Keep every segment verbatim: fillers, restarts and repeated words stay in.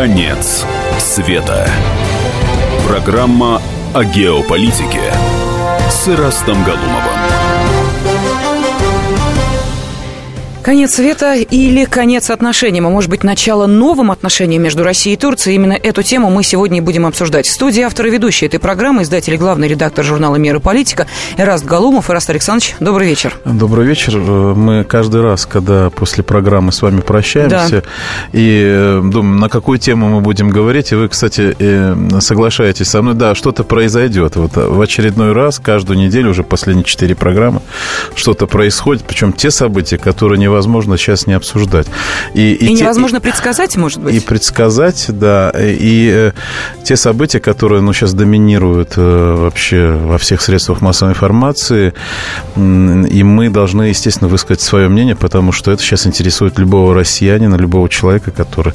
Конец света. Программа о геополитике с Эрастом Галумовым. Конец света или конец отношений, а может быть, начало новым отношениям между Россией и Турцией. Именно эту тему мы сегодня и будем обсуждать. В студии автор и ведущий этой программы, издатель и главный редактор журнала «Мир и политика» Эраст Галумов. Эраст Александрович, добрый вечер. Добрый вечер. Мы каждый раз, когда после программы с вами прощаемся, да, и думаем, на какую тему мы будем говорить, и вы, кстати, соглашаетесь со мной, да, что-то произойдет. Вот в очередной раз, каждую неделю, уже последние четыре программы, что-то происходит, причем те события, которые невозможно Невозможно сейчас не обсуждать. И, и, и те, невозможно и, предсказать, может быть. И предсказать, да. И, и те события, которые ну, сейчас доминируют э, вообще во всех средствах массовой информации, э, и мы должны, естественно, высказать свое мнение, потому что это сейчас интересует любого россиянина, любого человека, который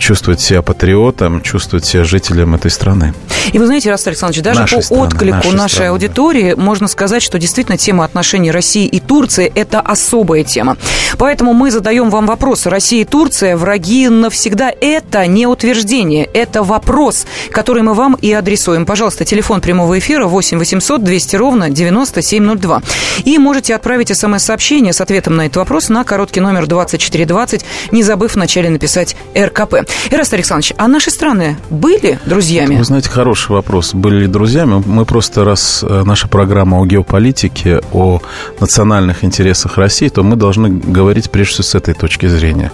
чувствует себя патриотом, чувствует себя жителем этой страны. И вы знаете, Рас Александрович, даже нашей по страны, отклику нашей, нашей страны, аудитории, да, можно сказать, что действительно тема отношений России и Турции – это особая тема. Поэтому мы задаем вам вопрос. Россия и Турция, враги навсегда. Это не утверждение, это вопрос, который мы вам и адресуем. Пожалуйста, телефон прямого эфира восемь восемьсот двести ровно девяносто семь ноль два. И можете отправить смс-сообщение с ответом на этот вопрос на короткий номер двадцать четыре двадцать, не забыв вначале написать эр ка пэ. Эраст Александрович, а наши страны были друзьями? Вы знаете, хороший вопрос. Были ли друзьями? Мы просто, раз наша программа о геополитике, о национальных интересах России, то мы должны говорить прежде всего с этой точки зрения.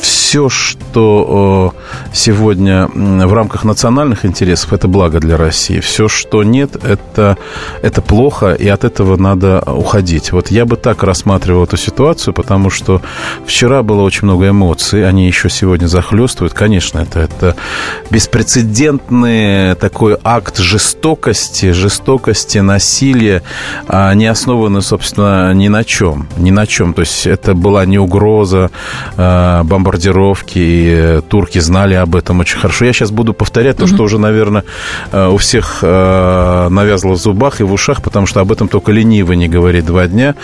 Все, что сегодня в рамках национальных интересов, это благо для России. Все, что нет, это, это плохо, и от этого надо уходить. Вот я бы так рассматривал эту ситуацию, потому что вчера было очень много эмоций, они еще сегодня захлестывают. Конечно, это, это беспрецедентный такой акт жестокости, жестокости, насилия, не основанный, собственно, ни на чем. Ни на чем. То есть это была не угроза э, бомбардировки, и турки знали об этом очень хорошо. Я сейчас буду повторять то, mm-hmm. что уже, наверное, э, у всех э, навязло в зубах и в ушах, потому что об этом только лениво не говорит два дня.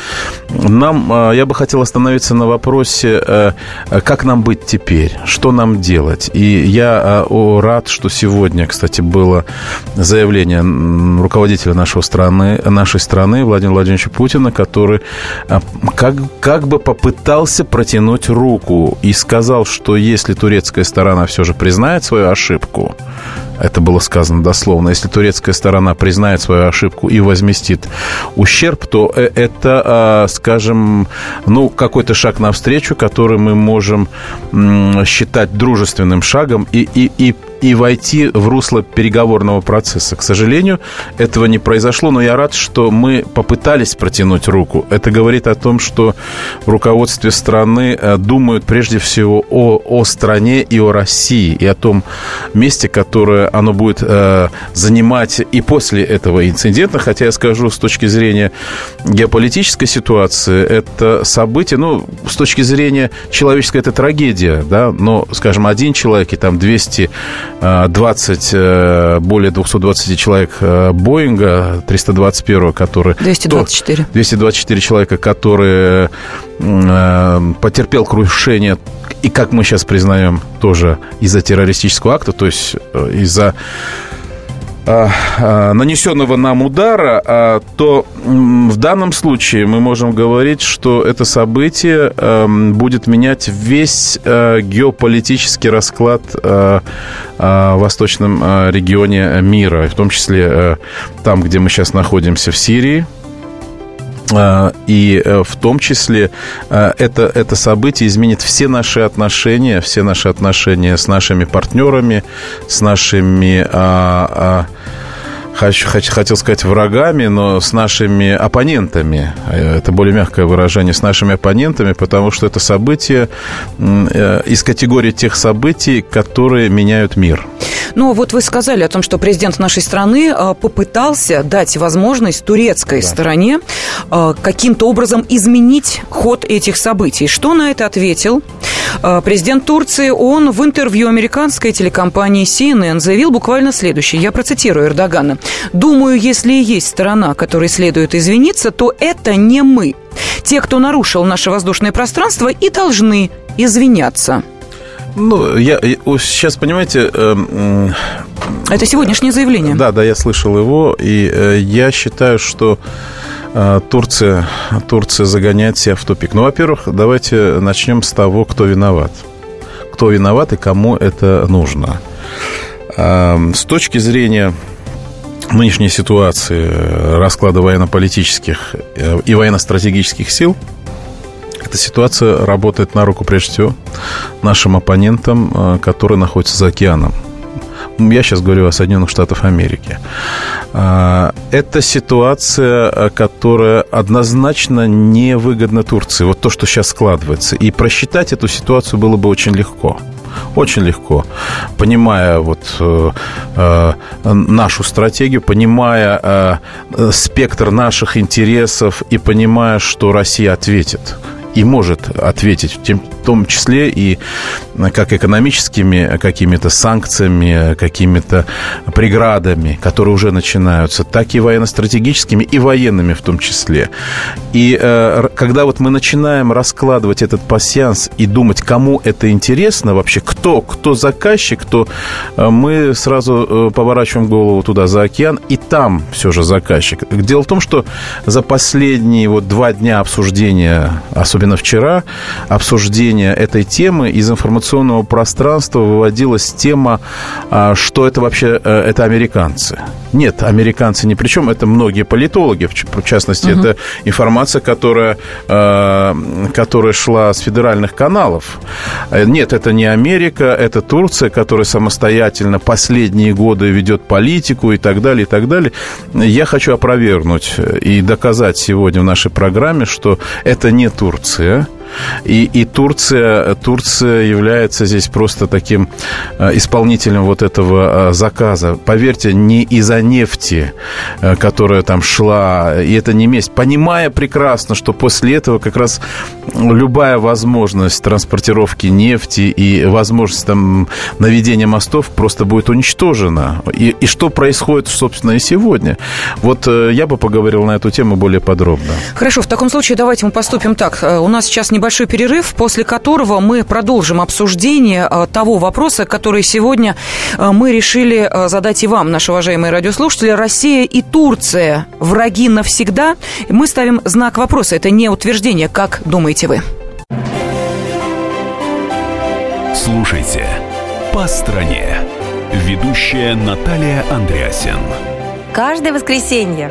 Нам, э, я бы хотел остановиться на вопросе, э, как нам быть теперь, что нам делать. И я э, рад, что сегодня, кстати, было заявление руководителя нашей страны, нашей страны Владимира Владимировича Путина, который Как, как бы попытался протянуть руку и сказал, что если турецкая сторона все же признает свою ошибку, это было сказано дословно, если турецкая сторона признает свою ошибку и возместит ущерб, то это, скажем, ну, какой-то шаг навстречу, который мы можем считать дружественным шагом и, и, и и войти в русло переговорного процесса. К сожалению, этого не произошло, но я рад, что мы попытались протянуть руку. Это говорит о том, что в руководстве страны думают прежде всего о, о стране и о России, и о том месте, которое оно будет э, занимать и после этого инцидента. Хотя я скажу, с точки зрения геополитической ситуации, это событие, ну, с точки зрения человеческой, это трагедия, да, но, скажем, один человек и там двести двадцать, более двухсот двадцати человек Боинга триста двадцать один, который... двести двадцать четыре. двести двадцать четыре человека, который потерпел крушение, и, как мы сейчас признаем, тоже из-за террористического акта, то есть из-за нанесенного нам удара, то в данном случае мы можем говорить, что это событие будет менять весь геополитический расклад в восточном регионе мира, в том числе там, где мы сейчас находимся, в Сирии. И в том числе это, это событие изменит все наши отношения, все наши отношения с нашими партнерами, с нашими... А, а... хотел сказать врагами, но с нашими оппонентами. Это более мягкое выражение. С нашими оппонентами, потому что это событие из категории тех событий, которые меняют мир. Ну, вот вы сказали о том, что президент нашей страны попытался дать возможность турецкой да. стороне каким-то образом изменить ход этих событий. Что на это ответил президент Турции? Он в интервью американской телекомпании си эн эн заявил буквально следующее. Я процитирую Эрдогана. «Думаю, если и есть сторона, которой следует извиниться, то это не мы. Те, кто нарушил наше воздушное пространство, и должны извиняться». Ну, я, я сейчас, понимаете... Э, э, Это сегодняшнее заявление. Да, да, я слышал его, и э, я считаю, что э, Турция, Турция загоняет себя в тупик. Ну, во-первых, давайте начнем с того, кто виноват. Кто виноват и кому это нужно. Э, с точки зрения нынешней ситуации, расклада военно-политических и военно-стратегических сил, эта ситуация работает на руку, прежде всего, нашим оппонентам, которые находятся за океаном. Я сейчас говорю о Соединенных Штатах Америки. Это ситуация, которая однозначно невыгодна Турции. Вот то, что сейчас складывается. И просчитать эту ситуацию было бы очень легко. Очень легко, понимая вот, э, э, нашу стратегию, понимая э, спектр наших интересов и понимая, что Россия ответит. И может ответить, в том числе и как экономическими какими-то санкциями, какими-то преградами, которые уже начинаются, так и военно-стратегическими, и военными в том числе. И э, когда вот мы начинаем раскладывать этот пасьянс и думать, кому это интересно вообще, кто, кто заказчик, то мы сразу поворачиваем голову туда, за океан, и там все же заказчик. Дело в том, что за последние вот два дня обсуждения, особенно Особенно вчера, обсуждение этой темы, из информационного пространства выводилась тема, что это вообще, это американцы. Нет, американцы ни при чем, это многие политологи, в частности, угу. это информация, которая, которая шла с федеральных каналов. Нет, это не Америка, это Турция, которая самостоятельно последние годы ведет политику и так далее, и так далее. Я хочу опровергнуть и доказать сегодня в нашей программе, что это не Турция. И, и Турция, Турция является здесь просто таким исполнителем вот этого заказа. Поверьте, не из-за нефти, которая там шла, и это не месть. Понимая прекрасно, что после этого как раз любая возможность транспортировки нефти и возможность там наведения мостов просто будет уничтожена. И, и что происходит, собственно, и сегодня. Вот я бы поговорил на эту тему более подробно. Хорошо, в таком случае давайте мы поступим так. У нас сейчас небольшой перерыв, после которого мы продолжим обсуждение того вопроса, который сегодня мы решили задать и вам, наши уважаемые радиослушатели. Россия и Турция – враги навсегда? Мы ставим знак вопроса. Это не утверждение, как думаете вы. Слушайте «По стране». Ведущая Наталья Андреасен. Каждое воскресенье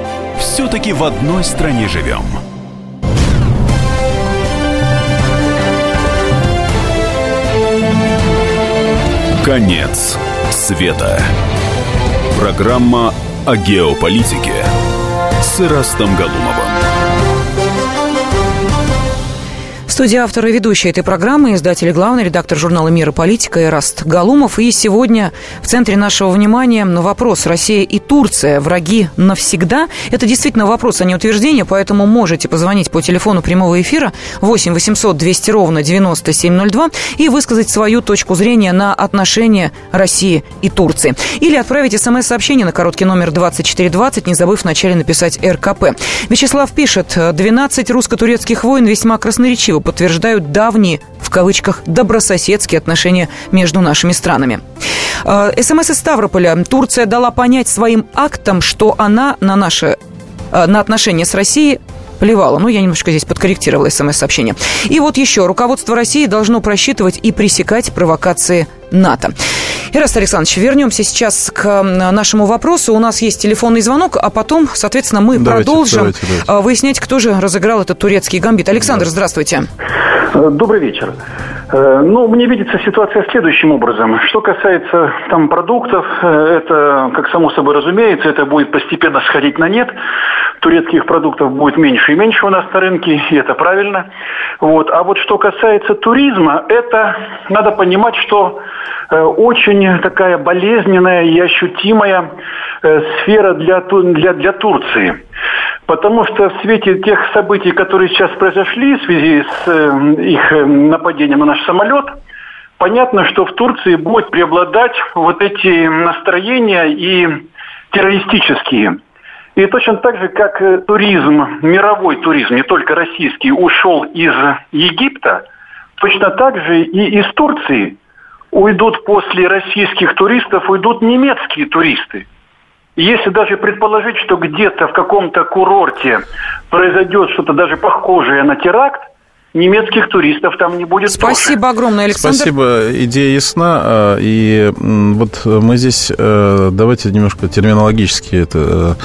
Все-таки в одной стране живем. Конец света. Программа о геополитике с Эрастом Галумовым. В студии автор и ведущий этой программы, издатель и главный редактор журнала «Мир и политика» Эраст Галумов. И сегодня в центре нашего внимания вопрос: Россия и Турция – враги навсегда? Это действительно вопрос, а не утверждение, поэтому можете позвонить по телефону прямого эфира восемь восемьсот двести ровно девяносто семь ноль два и высказать свою точку зрения на отношения России и Турции. Или отправить смс-сообщение на короткий номер двадцать четыре двадцать, не забыв вначале написать эр ка пэ. Вячеслав пишет: двенадцать русско-турецких войн весьма красноречиво подтверждают давние, в кавычках, добрососедские отношения между нашими странами. СМС из Ставрополя. Турция дала понять своим актом, что она на наши, на отношения с Россией плевала. Ну, я немножко здесь подкорректировала СМС-сообщение. И вот еще. Руководство России должно просчитывать и пресекать провокации НАТО. Эраст Александрович, вернемся сейчас к нашему вопросу. У нас есть телефонный звонок, а потом, соответственно, мы давайте, продолжим давайте, давайте. выяснять, кто же разыграл этот турецкий гамбит. Александр, да. Здравствуйте. Добрый вечер. Ну, мне видится ситуация следующим образом. Что касается там продуктов, это, как само собой разумеется, это будет постепенно сходить на нет. Турецких продуктов будет меньше и меньше у нас на рынке, и это правильно. Вот. А вот что касается туризма, это надо понимать, что очень такая болезненная и ощутимая сфера для, для, для Турции. Потому что в свете тех событий, которые сейчас произошли в связи с их нападением на наш самолет, понятно, что в Турции будут преобладать вот эти настроения и террористические. И точно так же, как туризм, мировой туризм, не только российский, ушел из Египта, точно так же и из Турции уйдут после российских туристов, уйдут немецкие туристы. Если даже предположить, что где-то в каком-то курорте произойдет что-то даже похожее на теракт, немецких туристов там не будет. Спасибо тоже. Огромное, Александр. Спасибо, идея ясна. И вот мы здесь давайте немножко терминологически это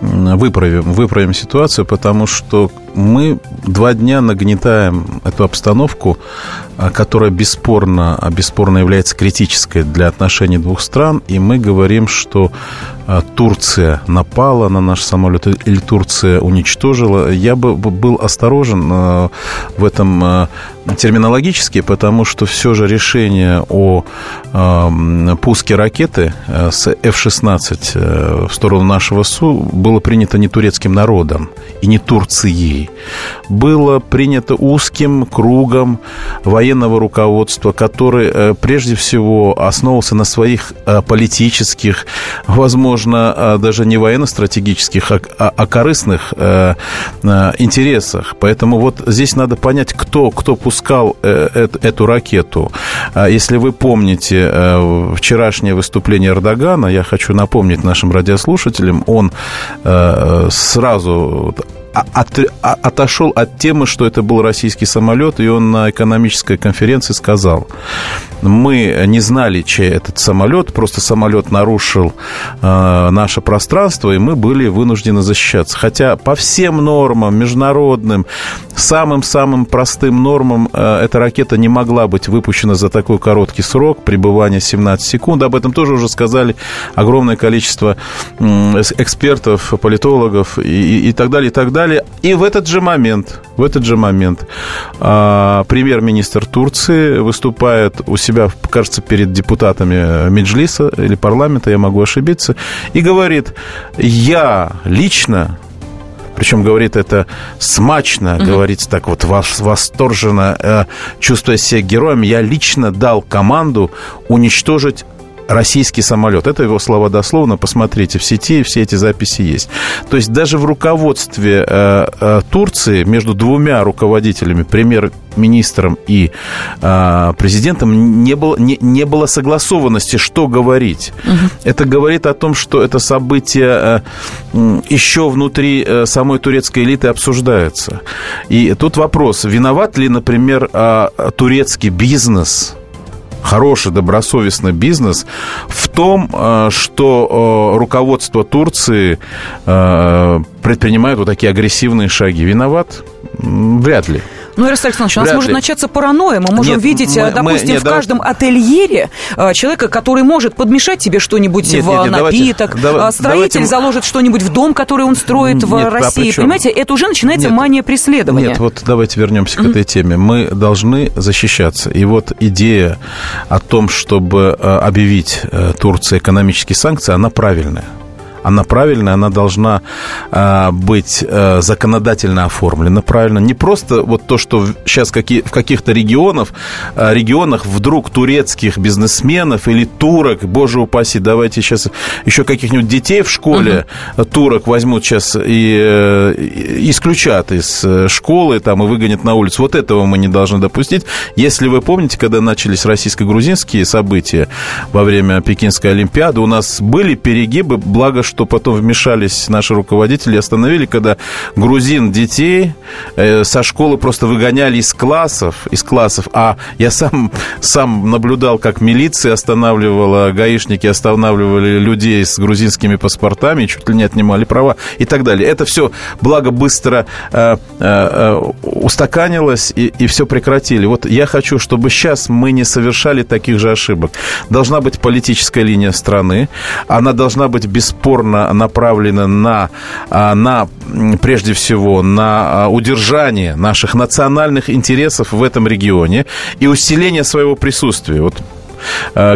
выправим, выправим ситуацию, потому что мы два дня нагнетаем эту обстановку, которая бесспорно, бесспорно является критической для отношений двух стран, и мы говорим, что Турция напала на наш самолет или Турция уничтожила. Я бы был осторожен в этом терминологически, потому что все же решение о пуске ракеты с эф шестнадцать в сторону нашего Су было принято не турецким народом и не Турцией. Было принято узким кругом военного руководства, который прежде всего основывался на своих политических, возможно, даже не военно-стратегических, а корыстных интересах. Поэтому вот здесь надо понять, кто, кто пускал эту ракету. Если вы помните вчерашнее выступление Эрдогана, я хочу напомнить нашим радиослушателям, он сразу... От, отошел от темы, что это был российский самолет, и он на экономической конференции сказал: мы не знали, чей этот самолет, просто самолет нарушил э, наше пространство, и мы были вынуждены защищаться. Хотя по всем нормам, международным, самым-самым простым нормам, э, эта ракета не могла быть выпущена за такой короткий срок, пребывание семнадцать секунд. Об этом тоже уже сказали огромное количество э, экспертов, политологов и, и, и так далее, и так далее. И в этот же момент, в этот же момент э, премьер-министр Турции выступает у себя, кажется, перед депутатами Меджлиса или парламента, я могу ошибиться, и говорит: я лично, причем говорит это смачно, угу. говорит так вот восторженно, э, чувствуя себя героем, я лично дал команду уничтожить российский самолет. Это его слова дословно. Посмотрите, в сети все эти записи есть. То есть даже в руководстве э, э, Турции между двумя руководителями, премьер-министром и э, президентом, не было, не, не было согласованности, что говорить. Угу. Это говорит о том, что это событие э, еще внутри э, самой турецкой элиты обсуждается. И тут вопрос, виноват ли, например, э, турецкий бизнес, хороший, добросовестный бизнес в том, что руководство Турции предпринимает вот такие агрессивные шаги. Виноват? Вряд ли. Ну, Эраст Александрович, у нас Вряд может ли. начаться паранойя. Мы можем нет, видеть, мы, допустим, мы, нет, в давайте... каждом ательере человека, который может подмешать тебе что-нибудь нет, в нет, нет, напиток. Давайте, строитель давайте... заложит что-нибудь в дом, который он строит нет, в России. А понимаете, это уже начинается нет, мания преследования. Нет, вот давайте вернемся mm-hmm. к этой теме. Мы должны защищаться. И вот идея о том, чтобы объявить Турции экономические санкции, она правильная. Она правильная, она должна э, быть э, законодательно оформлена правильно. Не просто вот то, что сейчас какие, в каких-то регионах, э, регионах вдруг турецких бизнесменов или турок, боже упаси, давайте сейчас еще каких-нибудь детей в школе uh-huh. турок возьмут сейчас и э, исключат из школы там, и выгонят на улицу. Вот этого мы не должны допустить. Если вы помните, когда начались российско-грузинские события во время Пекинской Олимпиады, у нас были перегибы, благо что... что потом вмешались наши руководители и остановили, когда грузин детей со школы просто выгоняли из классов, из классов. А я сам, сам наблюдал, как милиция останавливала, гаишники останавливали людей с грузинскими паспортами, чуть ли не отнимали права и так далее. Это все, благо, быстро э, э, устаканилось и, и все прекратили. Вот я хочу, чтобы сейчас мы не совершали таких же ошибок. Должна быть политическая линия страны, она должна быть бесспорно направлена на, на прежде всего, на удержание наших национальных интересов в этом регионе и усиление своего присутствия. Вот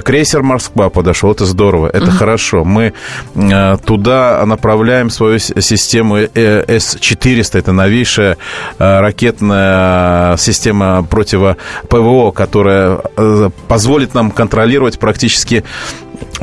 крейсер «Москва» подошел, это здорово, это uh-huh. хорошо. Мы туда направляем свою систему эс четыреста, это новейшая ракетная система противо-ПВО, которая позволит нам контролировать практически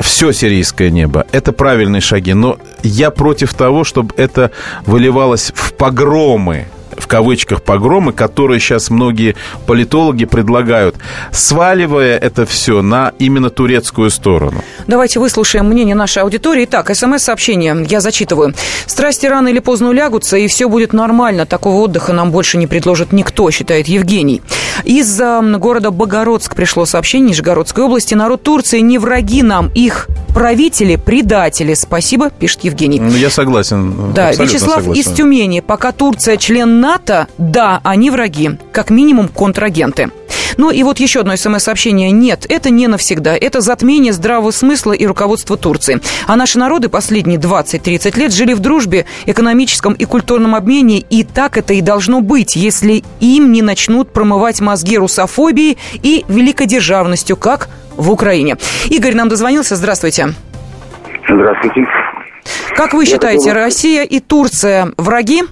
все сирийское небо. Это правильные шаги, но я против того, чтобы это выливалось в погромы, в кавычках погромы, которые сейчас многие политологи предлагают, сваливая это все на именно турецкую сторону. Давайте выслушаем мнение нашей аудитории. Итак, смс-сообщение, я зачитываю. Страсти рано или поздно улягутся, и все будет нормально. Такого отдыха нам больше не предложит никто, считает Евгений. Из города Богородск пришло сообщение, Нижегородской области. Народ Турции не враги нам, их правители предатели. Спасибо, пишет Евгений. Ну, я согласен. Да, Вячеслав согласен. Из Тюмени. Пока Турция член НАТО, да, они враги, как минимум контрагенты. Ну и вот еще одно смс-сообщение. Нет, это не навсегда. Это затмение здравого смысла и руководства Турции. А наши народы последние двадцать-тридцать лет жили в дружбе, экономическом и культурном обмене. И так это и должно быть, если им не начнут промывать мозги русофобией и великодержавностью, как в Украине. Игорь нам дозвонился. Здравствуйте. Здравствуйте. Как вы Я считаете, хотел... Россия и Турция враги?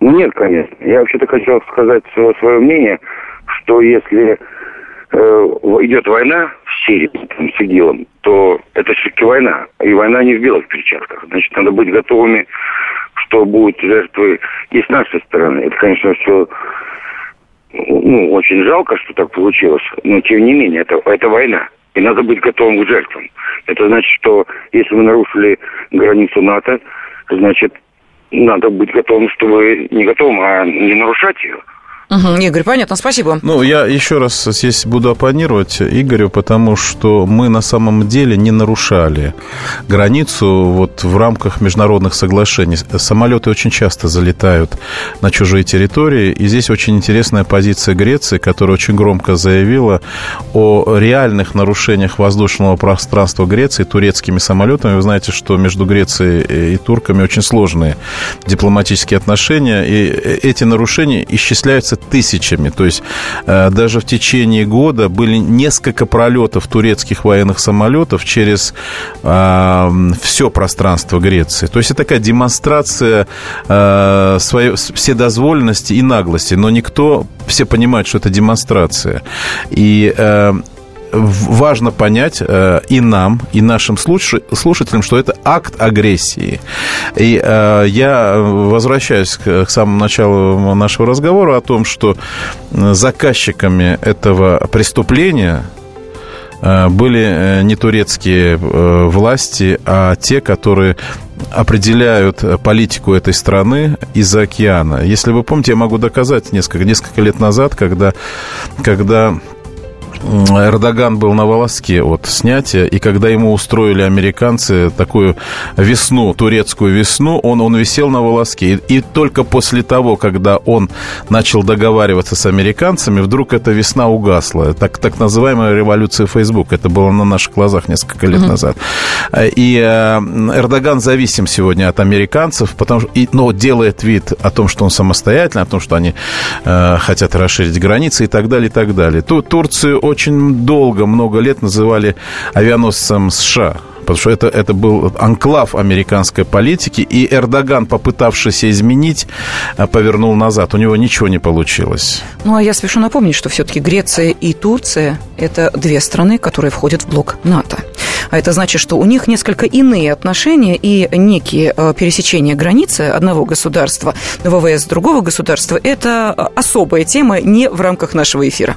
Ну, нет, конечно. Я вообще-то хотел сказать свое мнение, что если э, идет война в Сирии с ИГИЛом, то это все-таки война. И война не в белых перчатках. Значит, надо быть готовыми, что будут жертвы и с нашей стороны. Это, конечно, все ну, очень жалко, что так получилось. Но, тем не менее, это, это война. И надо быть готовым к жертвам. Это значит, что если мы нарушили границу НАТО, значит, надо быть готовым, чтобы не готовым, а не нарушать ее. Угу, Игорь, понятно, спасибо. Ну, я еще раз здесь буду оппонировать Игорю, потому что мы на самом деле не нарушали границу вот в рамках международных соглашений. Самолеты очень часто залетают на чужие территории, и здесь очень интересная позиция Греции, которая очень громко заявила о реальных нарушениях воздушного пространства Греции турецкими самолетами. Вы знаете, что между Грецией и турками очень сложные дипломатические отношения, и эти нарушения исчисляются тысячами. То есть э, даже в течение года были несколько пролетов турецких военных самолетов через э, все пространство Греции. То есть это такая демонстрация э, своей вседозволенности и наглости. Но никто, все понимают, что это демонстрация. И э, важно понять э, и нам, и нашим слушателям, что это акт агрессии. И э, я возвращаюсь к, к самому началу нашего разговора о том, что заказчиками этого преступления э, были не турецкие э, власти, а те, которые определяют политику этой страны из-за океана. Если вы помните, я могу доказать несколько, несколько лет назад, когда... когда Эрдоган был на волоске от снятия, и когда ему устроили американцы такую весну, турецкую весну, он, он висел на волоске. И, и только после того, когда он начал договариваться с американцами, вдруг эта весна угасла. Так, так называемая революция Facebook. Это было на наших глазах несколько лет mm-hmm. назад. И Эрдоган зависим сегодня от американцев, потому что, и, но делает вид о том, что он самостоятельный, о том, что они э, хотят расширить границы и так далее, и так далее. Тут Турцию очень долго, много лет называли авианосцем США, потому что это, это был анклав американской политики, и Эрдоган, попытавшийся изменить, повернул назад. У него ничего не получилось. Ну, а я спешу напомнить, что все-таки Греция и Турция – это две страны, которые входят в блок НАТО. А это значит, что у них несколько иные отношения и некие пересечения границы одного государства, ВВС другого государства – это особая тема, не в рамках нашего эфира.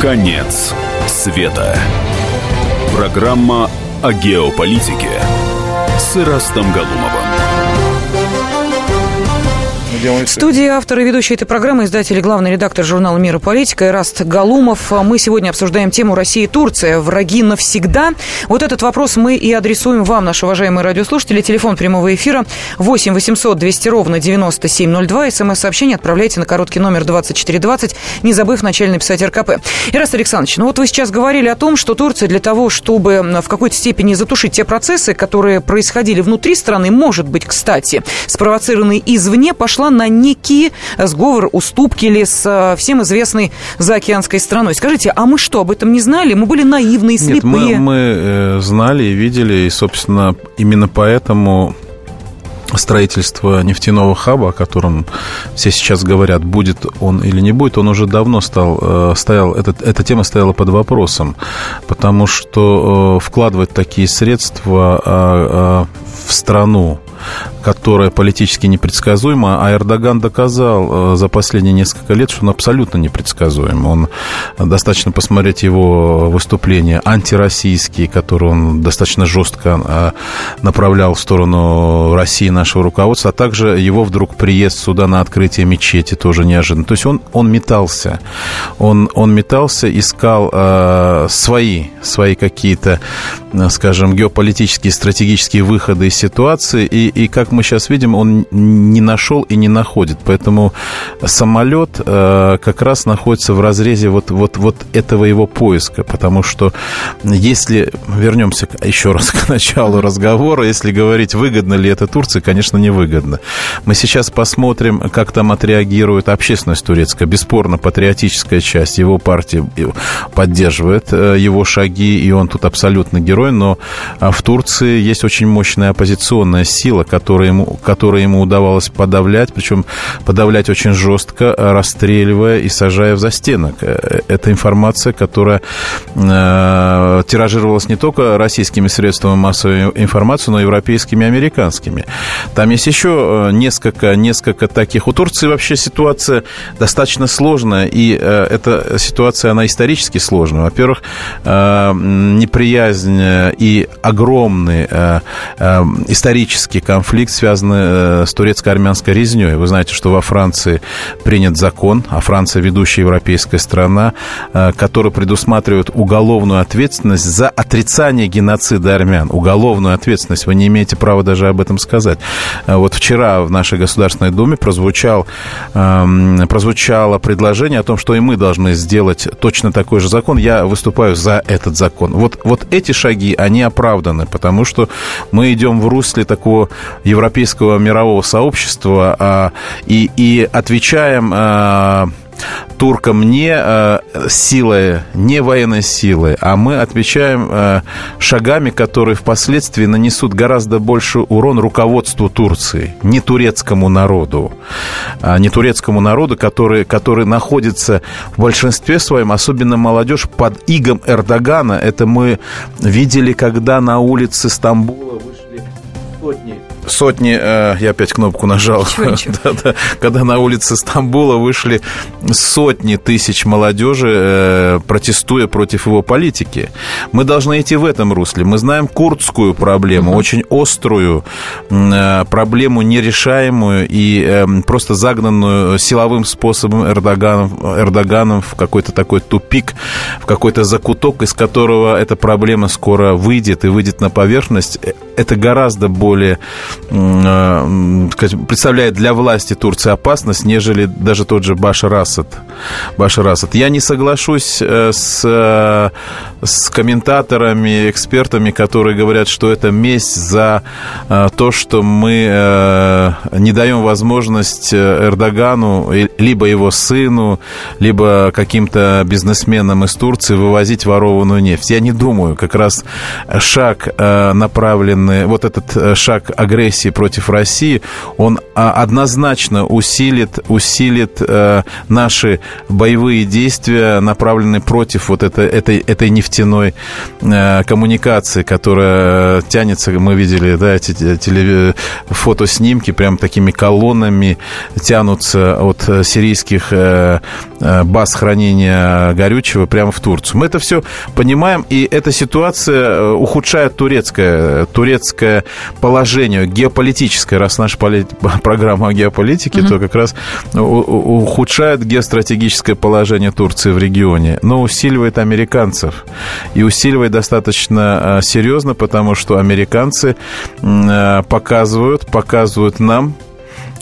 Конец света. Программа о геополитике с Эрастом Галумовым. В студии автор и ведущий этой программы, издатель и главный редактор журнала «Мир и политика» Эраст Галумов. Мы сегодня обсуждаем тему России и Турция. Враги навсегда. Вот этот вопрос мы и адресуем вам, наши уважаемые радиослушатели. Телефон прямого эфира восемь восемьсот двести ровно девяносто семь ноль два. СМС-сообщение отправляйте на короткий номер двадцать четыре двадцать, не забыв вначале написать эр ка пэ. Эраст Александрович, ну вот вы сейчас говорили о том, что Турция для того, чтобы в какой-то степени затушить те процессы, которые происходили внутри страны, может быть, кстати, спровоцированные извне, пошла на некий сговор, уступки ли с всем известной заокеанской страной. Скажите, а мы что, об этом не знали? Мы были наивные, слепые? Нет, мы, мы знали и видели, и, собственно, именно поэтому строительство нефтяного хаба, о котором все сейчас говорят, будет он или не будет, он уже давно стал, стоял, эта, эта тема стояла под вопросом, потому что вкладывать такие средства в страну, которая политически непредсказуема, а Эрдоган доказал за последние несколько лет, что он абсолютно непредсказуем. Он, достаточно посмотреть его выступления антироссийские, которые он достаточно жестко направлял в сторону России, нашего руководства, а также его вдруг приезд сюда на открытие мечети тоже неожиданно. То есть он, он метался. Он, он метался, искал э, свои, свои какие-то, скажем, геополитические, стратегические выходы из ситуации, и И, как мы сейчас видим, он не нашел и не находит. Поэтому самолет э, как раз находится в разрезе вот, вот, вот этого его поиска. Потому что если, вернемся еще раз к началу разговора, если говорить, выгодно ли это Турции, конечно, невыгодно. Мы сейчас посмотрим, как там отреагирует общественность турецкая. Бесспорно, патриотическая часть его партии поддерживает его шаги, и он тут абсолютно герой. Но в Турции есть очень мощная оппозиционная сила, которые ему, которые ему удавалось подавлять, причем подавлять очень жестко, расстреливая и сажая в застенок. Это информация, которая э, тиражировалась не только российскими средствами массовой информации, но и европейскими и американскими. Там есть еще несколько, несколько таких. У Турции вообще ситуация достаточно сложная, и э, эта ситуация, она исторически сложная. Во-первых, э, неприязнь и огромный э, э, исторический конфликт, связанный с турецко-армянской резней. Вы знаете, что во Франции принят закон, а Франция ведущая европейская страна, который предусматривает уголовную ответственность за отрицание геноцида армян. Уголовную ответственность. Вы не имеете права даже об этом сказать. Вот вчера в нашей Государственной Думе прозвучал, прозвучало предложение о том, что и мы должны сделать точно такой же закон. Я выступаю за этот закон. Вот, вот эти шаги, они оправданы, потому что мы идем в русле такого европейского мирового сообщества а, и, и отвечаем а, туркам не а, силой, не военной силой, а мы отвечаем а, шагами, которые впоследствии нанесут гораздо больше урон руководству Турции, не турецкому народу, а, не турецкому народу, который, который находится в большинстве своем, особенно молодежь, под игом Эрдогана. Это мы видели, когда на улице Стамбула вышли сотни, сотни, я опять кнопку нажал, ничего, ничего. Да, да, когда на улице Стамбула вышли сотни тысяч молодежи, протестуя против его политики. Мы должны идти в этом русле. Мы знаем курдскую проблему, uh-huh. очень острую, проблему нерешаемую и просто загнанную силовым способом Эрдоганом, Эрдоганом в какой-то такой тупик, в какой-то закуток, из которого эта проблема скоро выйдет и выйдет на поверхность. Это гораздо более представляет для власти Турции опасность, нежели даже тот же Башар Асад. Башар Асад. Я не соглашусь с, с комментаторами, экспертами, которые говорят, что это месть за то, что мы не даем возможность Эрдогану, либо его сыну, либо каким-то бизнесменам из Турции вывозить ворованную нефть. Я не думаю, как раз шаг направленный, вот этот шаг агрессии против России, он однозначно усилит, усилит э, наши боевые действия, направленные против вот это, этой, этой нефтяной э, коммуникации, которая тянется, мы видели, да, эти теле, фотоснимки, прям такими колоннами тянутся от сирийских э, баз хранения горючего прямо в Турцию. Мы это все понимаем, и эта ситуация ухудшает турецкое, турецкое положение, геополитическое. Геополитическая, раз наша полит... программа о геополитике, mm-hmm. то как раз ухудшает геостратегическое положение Турции в регионе, но усиливает американцев. И усиливает достаточно серьезно, потому что американцы показывают, показывают нам,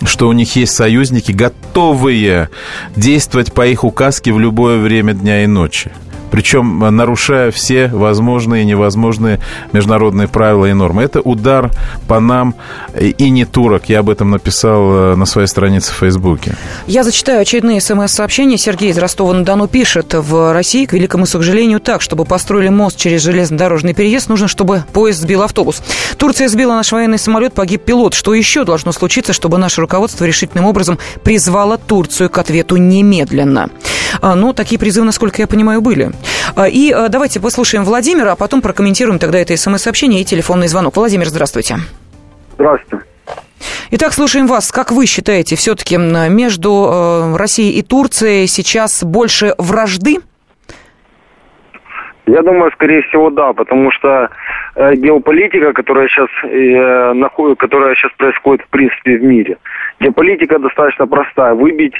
что у них есть союзники, готовые действовать по их указке в любое время дня и ночи. Причем нарушая все возможные и невозможные международные правила и нормы. Это удар по нам и не турок. Я об этом написал на своей странице в Фейсбуке. Я зачитаю очередные СМС-сообщения. Сергей из Ростова-на-Дону пишет. В России, к великому сожалению, так, чтобы построили мост через железнодорожный переезд, нужно, чтобы поезд сбил автобус. Турция сбила наш военный самолет, погиб пилот. Что еще должно случиться, чтобы наше руководство решительным образом призвало Турцию к ответу немедленно? Но такие призывы, насколько я понимаю, были. И давайте послушаем Владимира, а потом прокомментируем тогда это СМС-сообщение и телефонный звонок. Владимир, здравствуйте. Здравствуйте. Итак, слушаем вас. Как вы считаете, все-таки между Россией и Турцией сейчас больше вражды? Я думаю, скорее всего, да, потому что геополитика, которая сейчас, которая сейчас происходит в принципе в мире, геополитика достаточно простая. Выбить...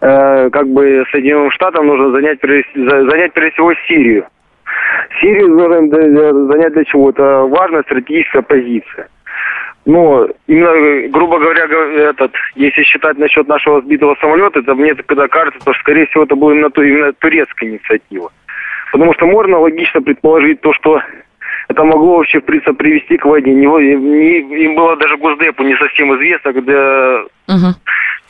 как бы Соединенным Штатам нужно занять, занять, прежде всего, Сирию. Сирию нужно занять для чего? Это важная стратегическая позиция. Но, именно, грубо говоря, этот, если считать насчет нашего сбитого самолета, это мне тогда кажется, что, скорее всего, это была именно, именно турецкая инициатива. Потому что можно логично предположить то, что это могло вообще, в принципе, привести к войне. Им было даже Госдепу не совсем известно, когда... Угу.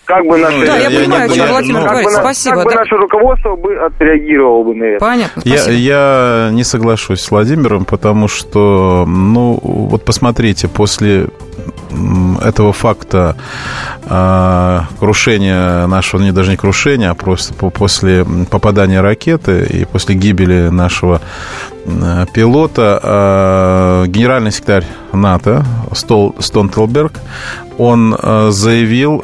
Как бы наше, да, я понимаю, что Владимир говорит. Спасибо. Как бы наше руководство бы отреагировало бы на это. Понятно, спасибо. Я, я не соглашусь с Владимиром, потому что, ну, вот посмотрите, после этого факта э, крушения нашего, ну, даже не крушения, а просто после попадания ракеты и после гибели нашего э, пилота, э, генеральный секретарь НАТО Стол, Столтенберг, он заявил,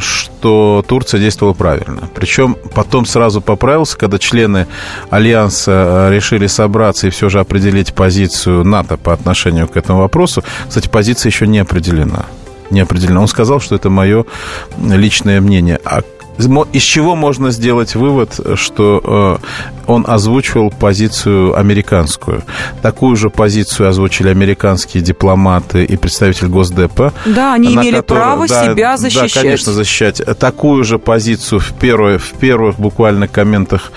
что Турция действовала правильно. Причем потом сразу поправился, когда члены Альянса решили собраться и все же определить позицию НАТО по отношению к этому вопросу. Кстати, позиция еще не определена. Не определена. Он сказал, что это мое личное мнение. А из чего можно сделать вывод, что он озвучивал позицию американскую? Такую же позицию озвучили американские дипломаты и представитель Госдепа. Да, они имели который, право да, себя защищать. Да, конечно, защищать. Такую же позицию в первых, в первых буквально комментах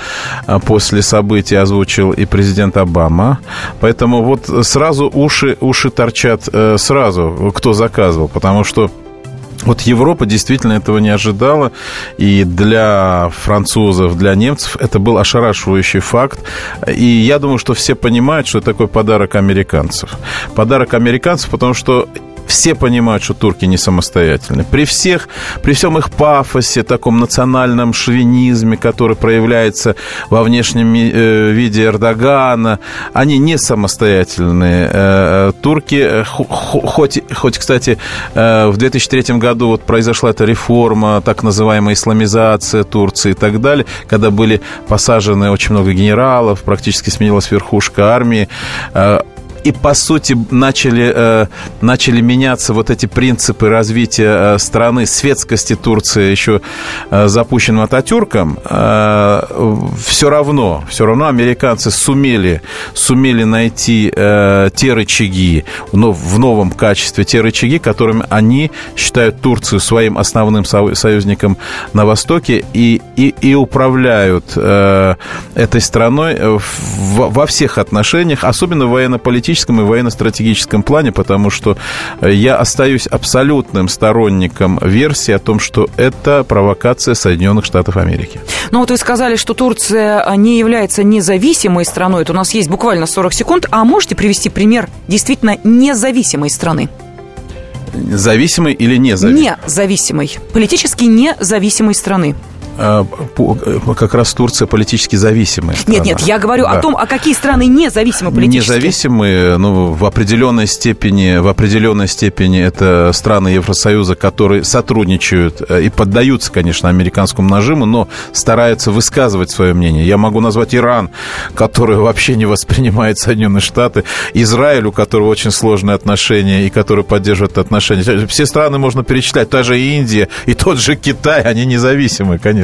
после событий озвучил и президент Обама. Поэтому вот сразу уши, уши торчат сразу, кто заказывал, потому что вот Европа действительно этого не ожидала, и для французов, для немцев это был ошарашивающий факт, и я думаю, что все понимают, что это такой подарок американцев. Подарок американцев, потому что все понимают, что турки не самостоятельны. При всех, при всем их пафосе, таком национальном шовинизме, который проявляется во внешнем виде Эрдогана, они не самостоятельные. Турки, хоть, хоть, кстати, в две тысячи третьем году вот произошла эта реформа, так называемая исламизация Турции и так далее, когда были посажены очень много генералов, практически сменилась верхушка армии. и, по сути, начали, э, начали меняться вот эти принципы развития э, страны, светскости Турции, еще э, запущенным Ататюрком, э, все равно, все равно американцы сумели, сумели найти э, те рычаги, но в новом качестве те рычаги, которыми они считают Турцию своим основным союзником на Востоке и, и, и управляют э, этой страной в, во всех отношениях, особенно в военно-политическом и военно-стратегическом плане, потому что я остаюсь абсолютным сторонником версии о том, что это провокация Соединенных Штатов Америки. Ну вот вы сказали, что Турция не является независимой страной. Это у нас есть буквально сорок секунд. А можете привести пример действительно независимой страны? Зависимой или независимой? Независимой. Политически независимой страны. Как раз Турция политически зависимая страна. Нет, нет, я говорю да. о том, а какие страны независимы политически? Независимые, ну, в определенной степени, в определенной степени это страны Евросоюза, которые сотрудничают и поддаются, конечно, американскому нажиму, но стараются высказывать свое мнение. Я могу назвать Иран, который вообще не воспринимает Соединенные Штаты, Израиль, у которого очень сложные отношения и который поддерживает отношения. Все страны можно перечислять, та же Индия и тот же Китай, они независимы, конечно.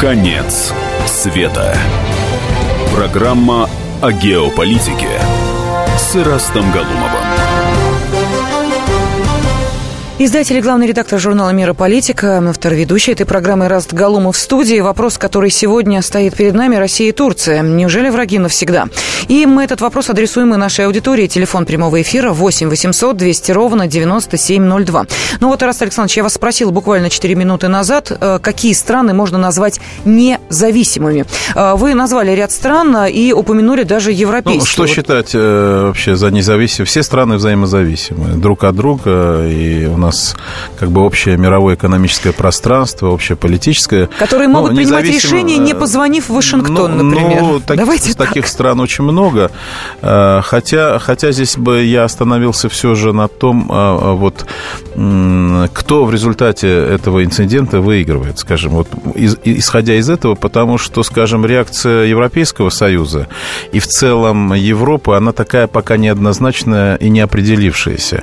Конец света. Программа о геополитике с Эрастом Галумовым. Издатель и главный редактор журнала «Мир и политика», автор ведущий этой программы Эраст Галумов в студии. Вопрос, который сегодня стоит перед нами, Россия и Турция. Неужели враги навсегда? И мы этот вопрос адресуем и нашей аудитории. Телефон прямого эфира восемь восемьсот двести ровно девяносто семь ноль два. Ну вот, Эраст Александрович, я вас спросила буквально четыре минуты назад, какие страны можно назвать независимыми. Вы назвали ряд стран и упомянули даже европейские. Ну, что вот считать вообще за независимые? Все страны взаимозависимы друг от друга, и у нас как бы общее мировое экономическое пространство, общее политическое. Которые могут ну, принимать решения, не позвонив в Вашингтон, ну, например. Ну, так, Давайте таких так. стран очень много. Хотя, хотя здесь бы я остановился все же на том, вот, кто в результате этого инцидента выигрывает, скажем, вот, исходя из этого, потому что, скажем, реакция Европейского Союза и в целом Европы, она такая пока неоднозначная и неопределившаяся.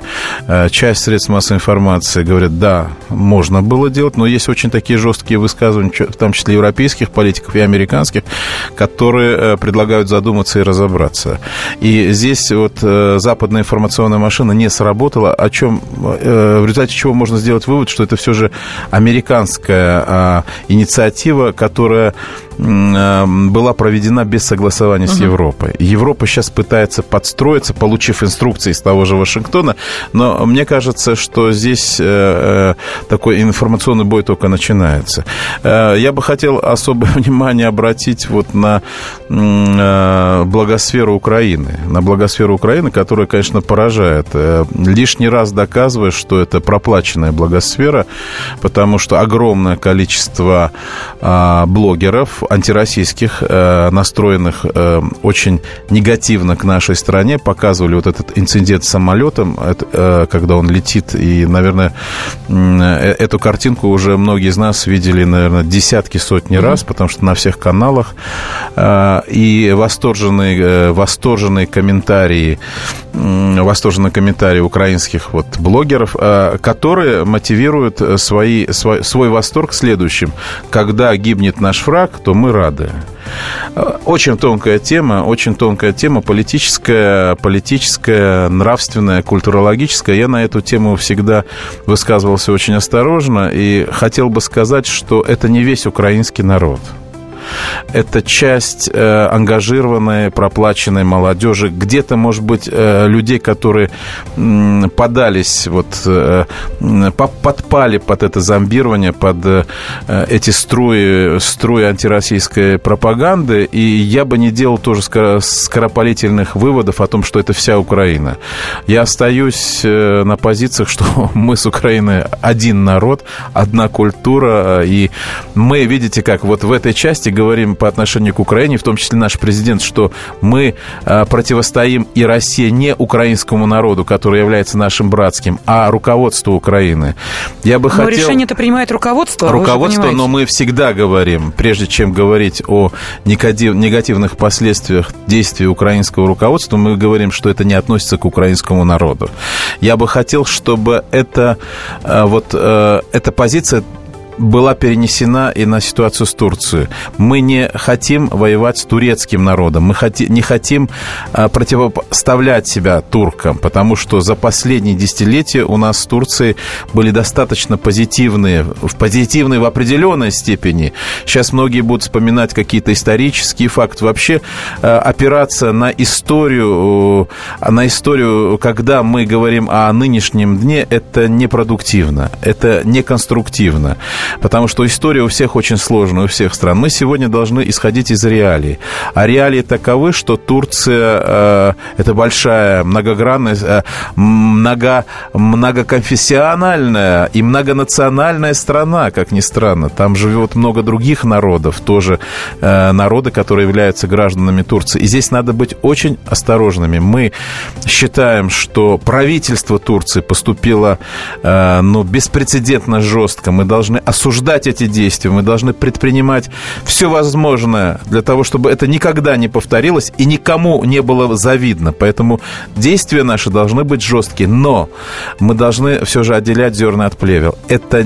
Часть средств массовой информации говорят, да, можно было делать, но есть очень такие жесткие высказывания, в том числе европейских политиков и американских, которые предлагают задуматься и разобраться. И здесь вот западная информационная машина не сработала, о чем, в результате чего можно сделать вывод, что это все же американская инициатива, которая была проведена без согласования угу. с Европой. Европа сейчас пытается подстроиться, получив инструкции из того же Вашингтона, но мне кажется, что здесь э, такой информационный бой только начинается. Э, я бы хотел особое внимание обратить вот на э, благосферу Украины, на благосферу Украины, которая, конечно, поражает, э, лишний раз доказывая, что это проплаченная благосфера, потому что огромное количество э, блогеров, антироссийских, настроенных очень негативно к нашей стране, показывали вот этот инцидент с самолетом, когда он летит, и, наверное, эту картинку уже многие из нас видели, наверное, десятки, сотни раз, потому что на всех каналах, и восторженные, восторженные комментарии, восторженные комментарии украинских вот блогеров, которые мотивируют свои, свой, свой восторг следующим. Когда гибнет наш враг, то мы рады. Очень тонкая тема, очень тонкая тема, политическая, политическая, нравственная, культурологическая. Я на эту тему всегда высказывался очень осторожно и хотел бы сказать, что это не весь украинский народ. это часть э, ангажированной, проплаченной молодежи, где-то, может быть, э, людей, которые э, подались, вот, э, подпали под это зомбирование, под э, эти струи, струи антироссийской пропаганды, и я бы не делал тоже скоропалительных выводов о том, что это вся Украина. Я остаюсь э, на позициях, что мы с Украиной один народ, одна культура, и мы, видите, как вот в этой части говорим по отношению к Украине, в том числе наш президент, что мы противостоим и России не украинскому народу, который является нашим братским, а руководству Украины. Я бы но хотел... решение-то принимает руководство. Руководство, но мы всегда говорим, прежде чем говорить о негативных последствиях действий украинского руководства, мы говорим, что это не относится к украинскому народу. Я бы хотел, чтобы это, вот, эта позиция была перенесена и на ситуацию с Турцией. Мы не хотим воевать с турецким народом, мы хоти, не хотим а, противопоставлять себя туркам, потому что за последние десятилетия у нас с Турцией были достаточно позитивные, в позитивной в определенной степени. Сейчас многие будут вспоминать какие-то исторические факты. Вообще а, опираться на историю, на историю, когда мы говорим о нынешнем дне, это непродуктивно, это неконструктивно. Потому что история у всех очень сложная, у всех стран. Мы сегодня должны исходить из реалий. А реалии таковы, что Турция э, – это большая, многогранная, э, много, многоконфессиональная и многонациональная страна, как ни странно. Там живет много других народов, тоже э, народы, которые являются гражданами Турции. И здесь надо быть очень осторожными. Мы считаем, что правительство Турции поступило э, ну, беспрецедентно жестко. Мы должны осуждать эти действия, мы должны предпринимать все возможное для того, чтобы это никогда не повторилось и никому не было завидно. Поэтому действия наши должны быть жесткие, но мы должны все же отделять зерна от плевел. Это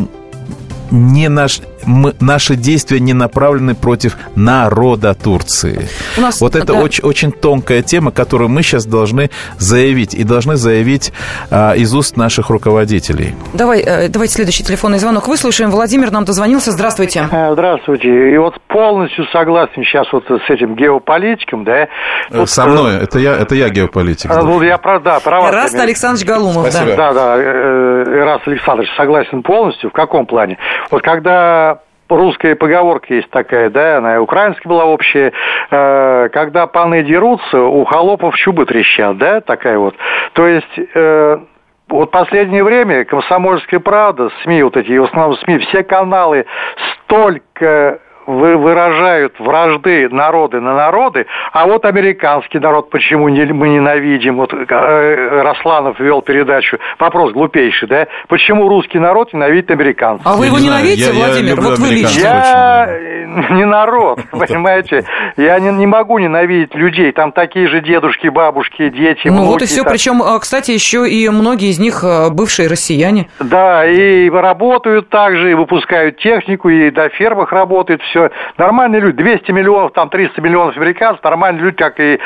не наш... Мы, наши действия не направлены против народа Турции. У нас, вот это да. очень, очень тонкая тема, которую мы сейчас должны заявить. И должны заявить а, из уст наших руководителей. Давай, давайте следующий телефонный звонок выслушаем. Владимир нам дозвонился. Здравствуйте. Здравствуйте. И вот полностью согласен сейчас вот с этим геополитиком. Да? Вот, Со мной. Это я, это я геополитик. А, ну, я прав, да, прав. Эраст Александрович Галумов. Спасибо. Да, да. Эраст Александрович, согласен полностью. В каком плане? Вот когда... Русская поговорка есть такая, да, она и украинская была общая. Э, когда паны дерутся, у холопов чубы трещат, да, такая вот. То есть... Э... Вот последнее время «Комсомольская правда», СМИ, вот эти, в основном СМИ, все каналы столько выражают вражды народы на народы, а вот американский народ, почему не, мы ненавидим, вот э, Росланов вел передачу, вопрос глупейший, да, почему русский народ ненавидит американцев? А вы его ненавидите, Владимир? Вот вы лично. Я не народ, понимаете, я не, не могу ненавидеть людей, там такие же дедушки, бабушки, дети. Ну вот и все, причем, кстати, еще и многие из них бывшие россияне. Да, и работают также, и выпускают технику, и на фермах работают, все. Нормальные люди, двести миллионов, там триста миллионов американцев, нормальные люди, как и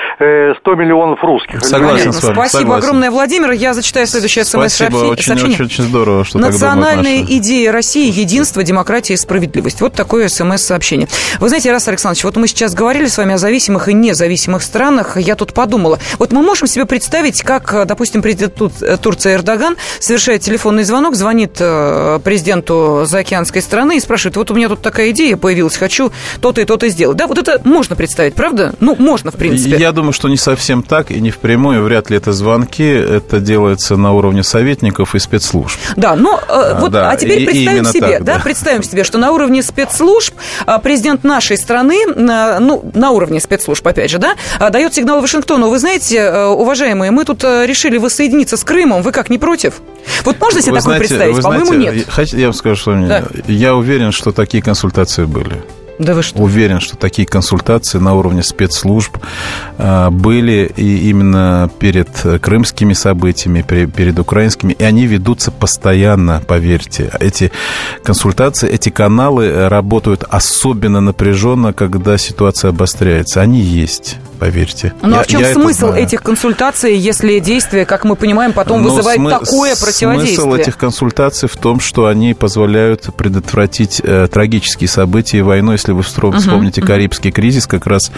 сто миллионов русских. Согласен с вами. Спасибо Согласен. Огромное, Владимир. Я зачитаю следующее эс эм эс-сообщение. Спасибо, очень, очень, очень здорово, что национальная идея России – единство, демократия и справедливость. Вот такое эс эм эс-сообщение. Вы знаете, Эраст Александрович, вот мы сейчас говорили с вами о зависимых и независимых странах. Я тут подумала. Вот мы можем себе представить, как, допустим, президент Турции Эрдоган совершает телефонный звонок, звонит президенту заокеанской страны и спрашивает, вот у меня тут такая идея появилась, хочу то-то и то-то сделать. Да, вот это можно представить, правда? Ну, можно, в принципе. Я думаю, что не совсем так, и не впрямую. Вряд ли это звонки. Это делается на уровне советников и спецслужб. Да, но а, вот, да, а теперь и, представим и себе, так, да, да, представим себе, что на уровне спецслужб президент нашей страны, ну, на уровне спецслужб, опять же, да, дает сигнал Вашингтону. Вы знаете, уважаемые, мы тут решили воссоединиться с Крымом. Вы как, не против? Вот можно себе вы такое знаете, представить? По-моему, знаете, нет. Я вам скажу, что мне, да. я уверен, что такие консультации были. Да вы что? Уверен, что такие консультации на уровне спецслужб были и именно перед крымскими событиями, перед украинскими, и они ведутся постоянно, поверьте. Эти консультации, эти каналы работают особенно напряженно, когда ситуация обостряется. Они есть. поверьте. Ну я, а в чем смысл этих консультаций, если действия, как мы понимаем, потом Но вызывают смы- такое противодействие? Смысл этих консультаций в том, что они позволяют предотвратить э, трагические события и войну. Если вы вспомните uh-huh. Карибский кризис, как раз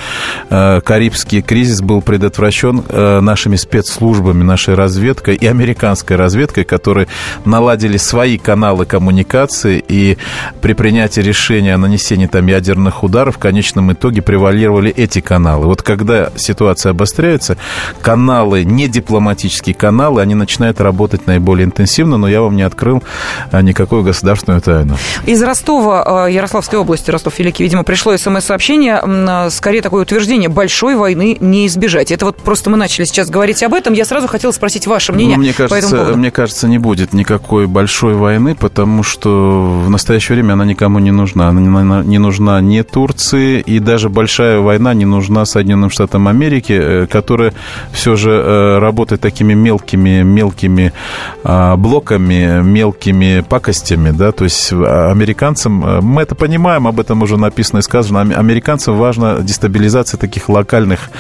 э, Карибский кризис был предотвращен э, нашими спецслужбами, нашей разведкой и американской разведкой, которые наладили свои каналы коммуникации и при принятии решения о нанесении там ядерных ударов в конечном итоге превалировали эти каналы. Вот когда ситуация обостряется, каналы, недипломатические каналы, они начинают работать наиболее интенсивно, но я вам не открыл никакую государственную тайну. Из Ростова, Ярославской области, Ростов-Великий, видимо, пришло СМС-сообщение, скорее такое утверждение: большой войны не избежать. Это вот просто мы начали сейчас говорить об этом, я сразу хотела спросить ваше мнение, ну, мне кажется, по этому поводу. Мне кажется, не будет никакой большой войны, потому что в настоящее время она никому не нужна. Она не нужна ни Турции, и даже большая война не нужна Соединенным Штатам Америки, которая все же работает такими мелкими, мелкими блоками, мелкими пакостями, да, то есть американцам, мы это понимаем, об этом уже написано и сказано, американцам важна дестабилизация таких локальных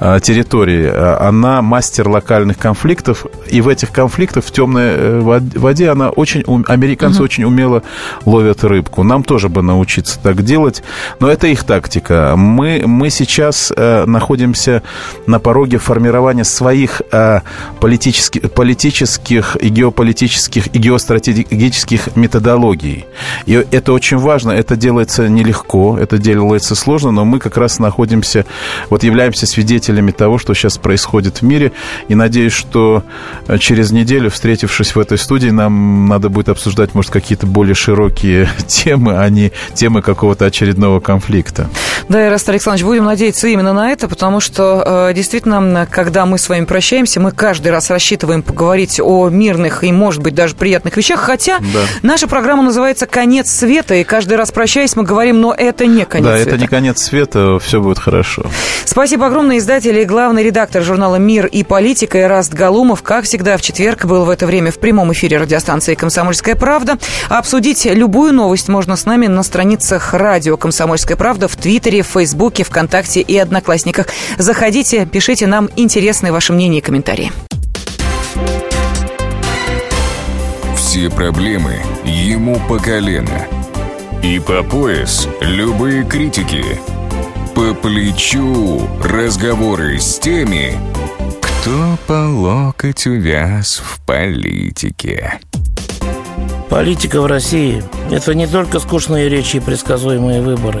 территорий. Она мастер локальных конфликтов, и в этих конфликтах в темной воде она очень, американцы угу. очень умело ловят рыбку. Нам тоже бы научиться так делать, но это их тактика. Мы, мы сейчас э, находимся на пороге формирования своих э, политических, политических и геополитических и геостратегических методологий. И это очень важно, это делается нелегко, это делается сложно, но мы как раз находимся, вот являемся свидетелями того, что сейчас происходит в мире, и надеюсь, что через неделю, встретившись в этой студии, нам надо будет обсуждать, может, какие-то более широкие темы, а не темы какого-то очередного конфликта. Да, Эраст Александрович, будем надеяться именно на это, потому что э, действительно, когда мы с вами прощаемся, мы каждый раз рассчитываем поговорить о мирных и, может быть, даже приятных вещах, хотя да. наша программа называется «Конец света», и каждый раз, прощаясь, мы говорим, но это не конец да, света. Да, это не конец света, все будет хорошо. Спасибо огромное, издатель и главный редактор журнала «Мир и политика» Эраст Галумов, как всегда, в четверг был в это время в прямом эфире радиостанции «Комсомольская правда». Обсудить любую новость можно с нами на страницах радио «Комсомольская правда» в Твиттере, в Фейсбуке, ВКонтакте и Одноклассниках. Заходите, пишите нам интересные ваши мнения и комментарии. Все проблемы ему по колено. И по пояс любые критики. По плечу разговоры с теми, кто по локоть увяз в политике. Политика в России – это не только скучные речи и предсказуемые выборы.